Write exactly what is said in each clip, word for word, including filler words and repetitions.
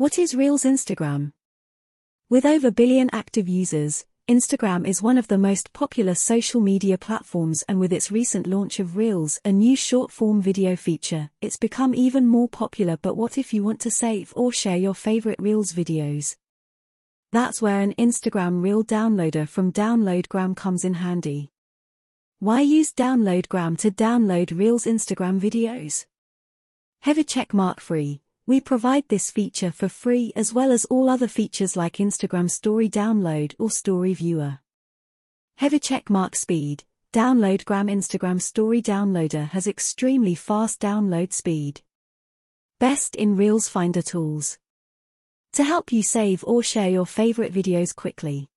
What is Reels Instagram? With over a billion active users, Instagram is one of the most popular social media platforms, and with its recent launch of Reels, a new short-form video feature, it's become even more popular. But what if you want to save or share your favorite Reels videos? That's where an Instagram Reel downloader from DownloadGram comes in handy. Why use DownloadGram to download Reels Instagram videos? Heavy checkmark free. We provide this feature for free, as well as all other features like Instagram Story Download or Story Viewer. Heavy checkmark speed. DownloadGram Instagram Story Downloader has extremely fast download speed. Best in Reels Finder tools. To help you save or share your favorite videos quickly.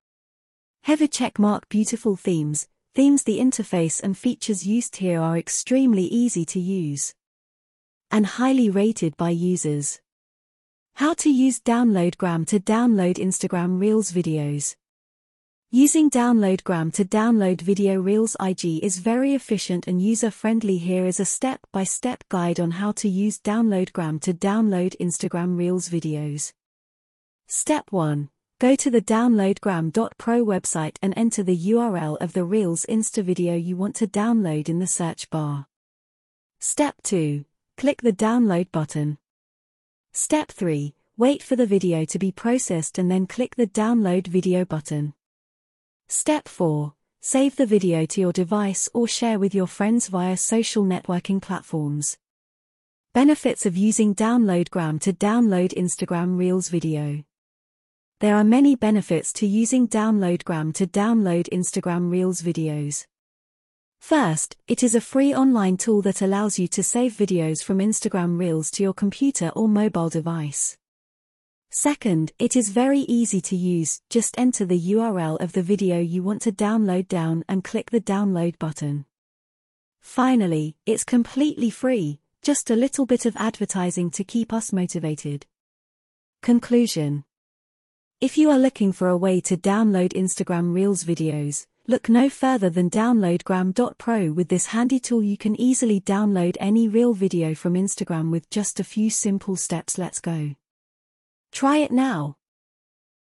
Heavy checkmark beautiful themes. Themes the interface and features used here are extremely easy to use and highly rated by users. How to use DownloadGram to download Instagram Reels videos. Using DownloadGram to download video Reels I G is very efficient and user-friendly. Here is a step-by-step guide on how to use DownloadGram to download Instagram Reels videos. Step one. Go to the downloadgram dot pro website and enter the U R L of the Reels Insta video you want to download in the search bar. Step two. Click the download button. Step three. Wait for the video to be processed and then click the download video button. Step four. Save the video to your device or share with your friends via social networking platforms. Benefits of using DownloadGram to download Instagram Reels video. There are many benefits to using DownloadGram to download Instagram Reels videos. First, it is a free online tool that allows you to save videos from Instagram Reels to your computer or mobile device. Second, it is very easy to use. Just enter the U R L of the video you want to download down and click the download button. Finally, it's completely free, just a little bit of advertising to keep us motivated. Conclusion. If you are looking for a way to download Instagram Reels videos, look no further than DownloadGram dot pro. With this handy tool you can easily download any Reel video from Instagram with just a few simple steps. Let's go. Try it now.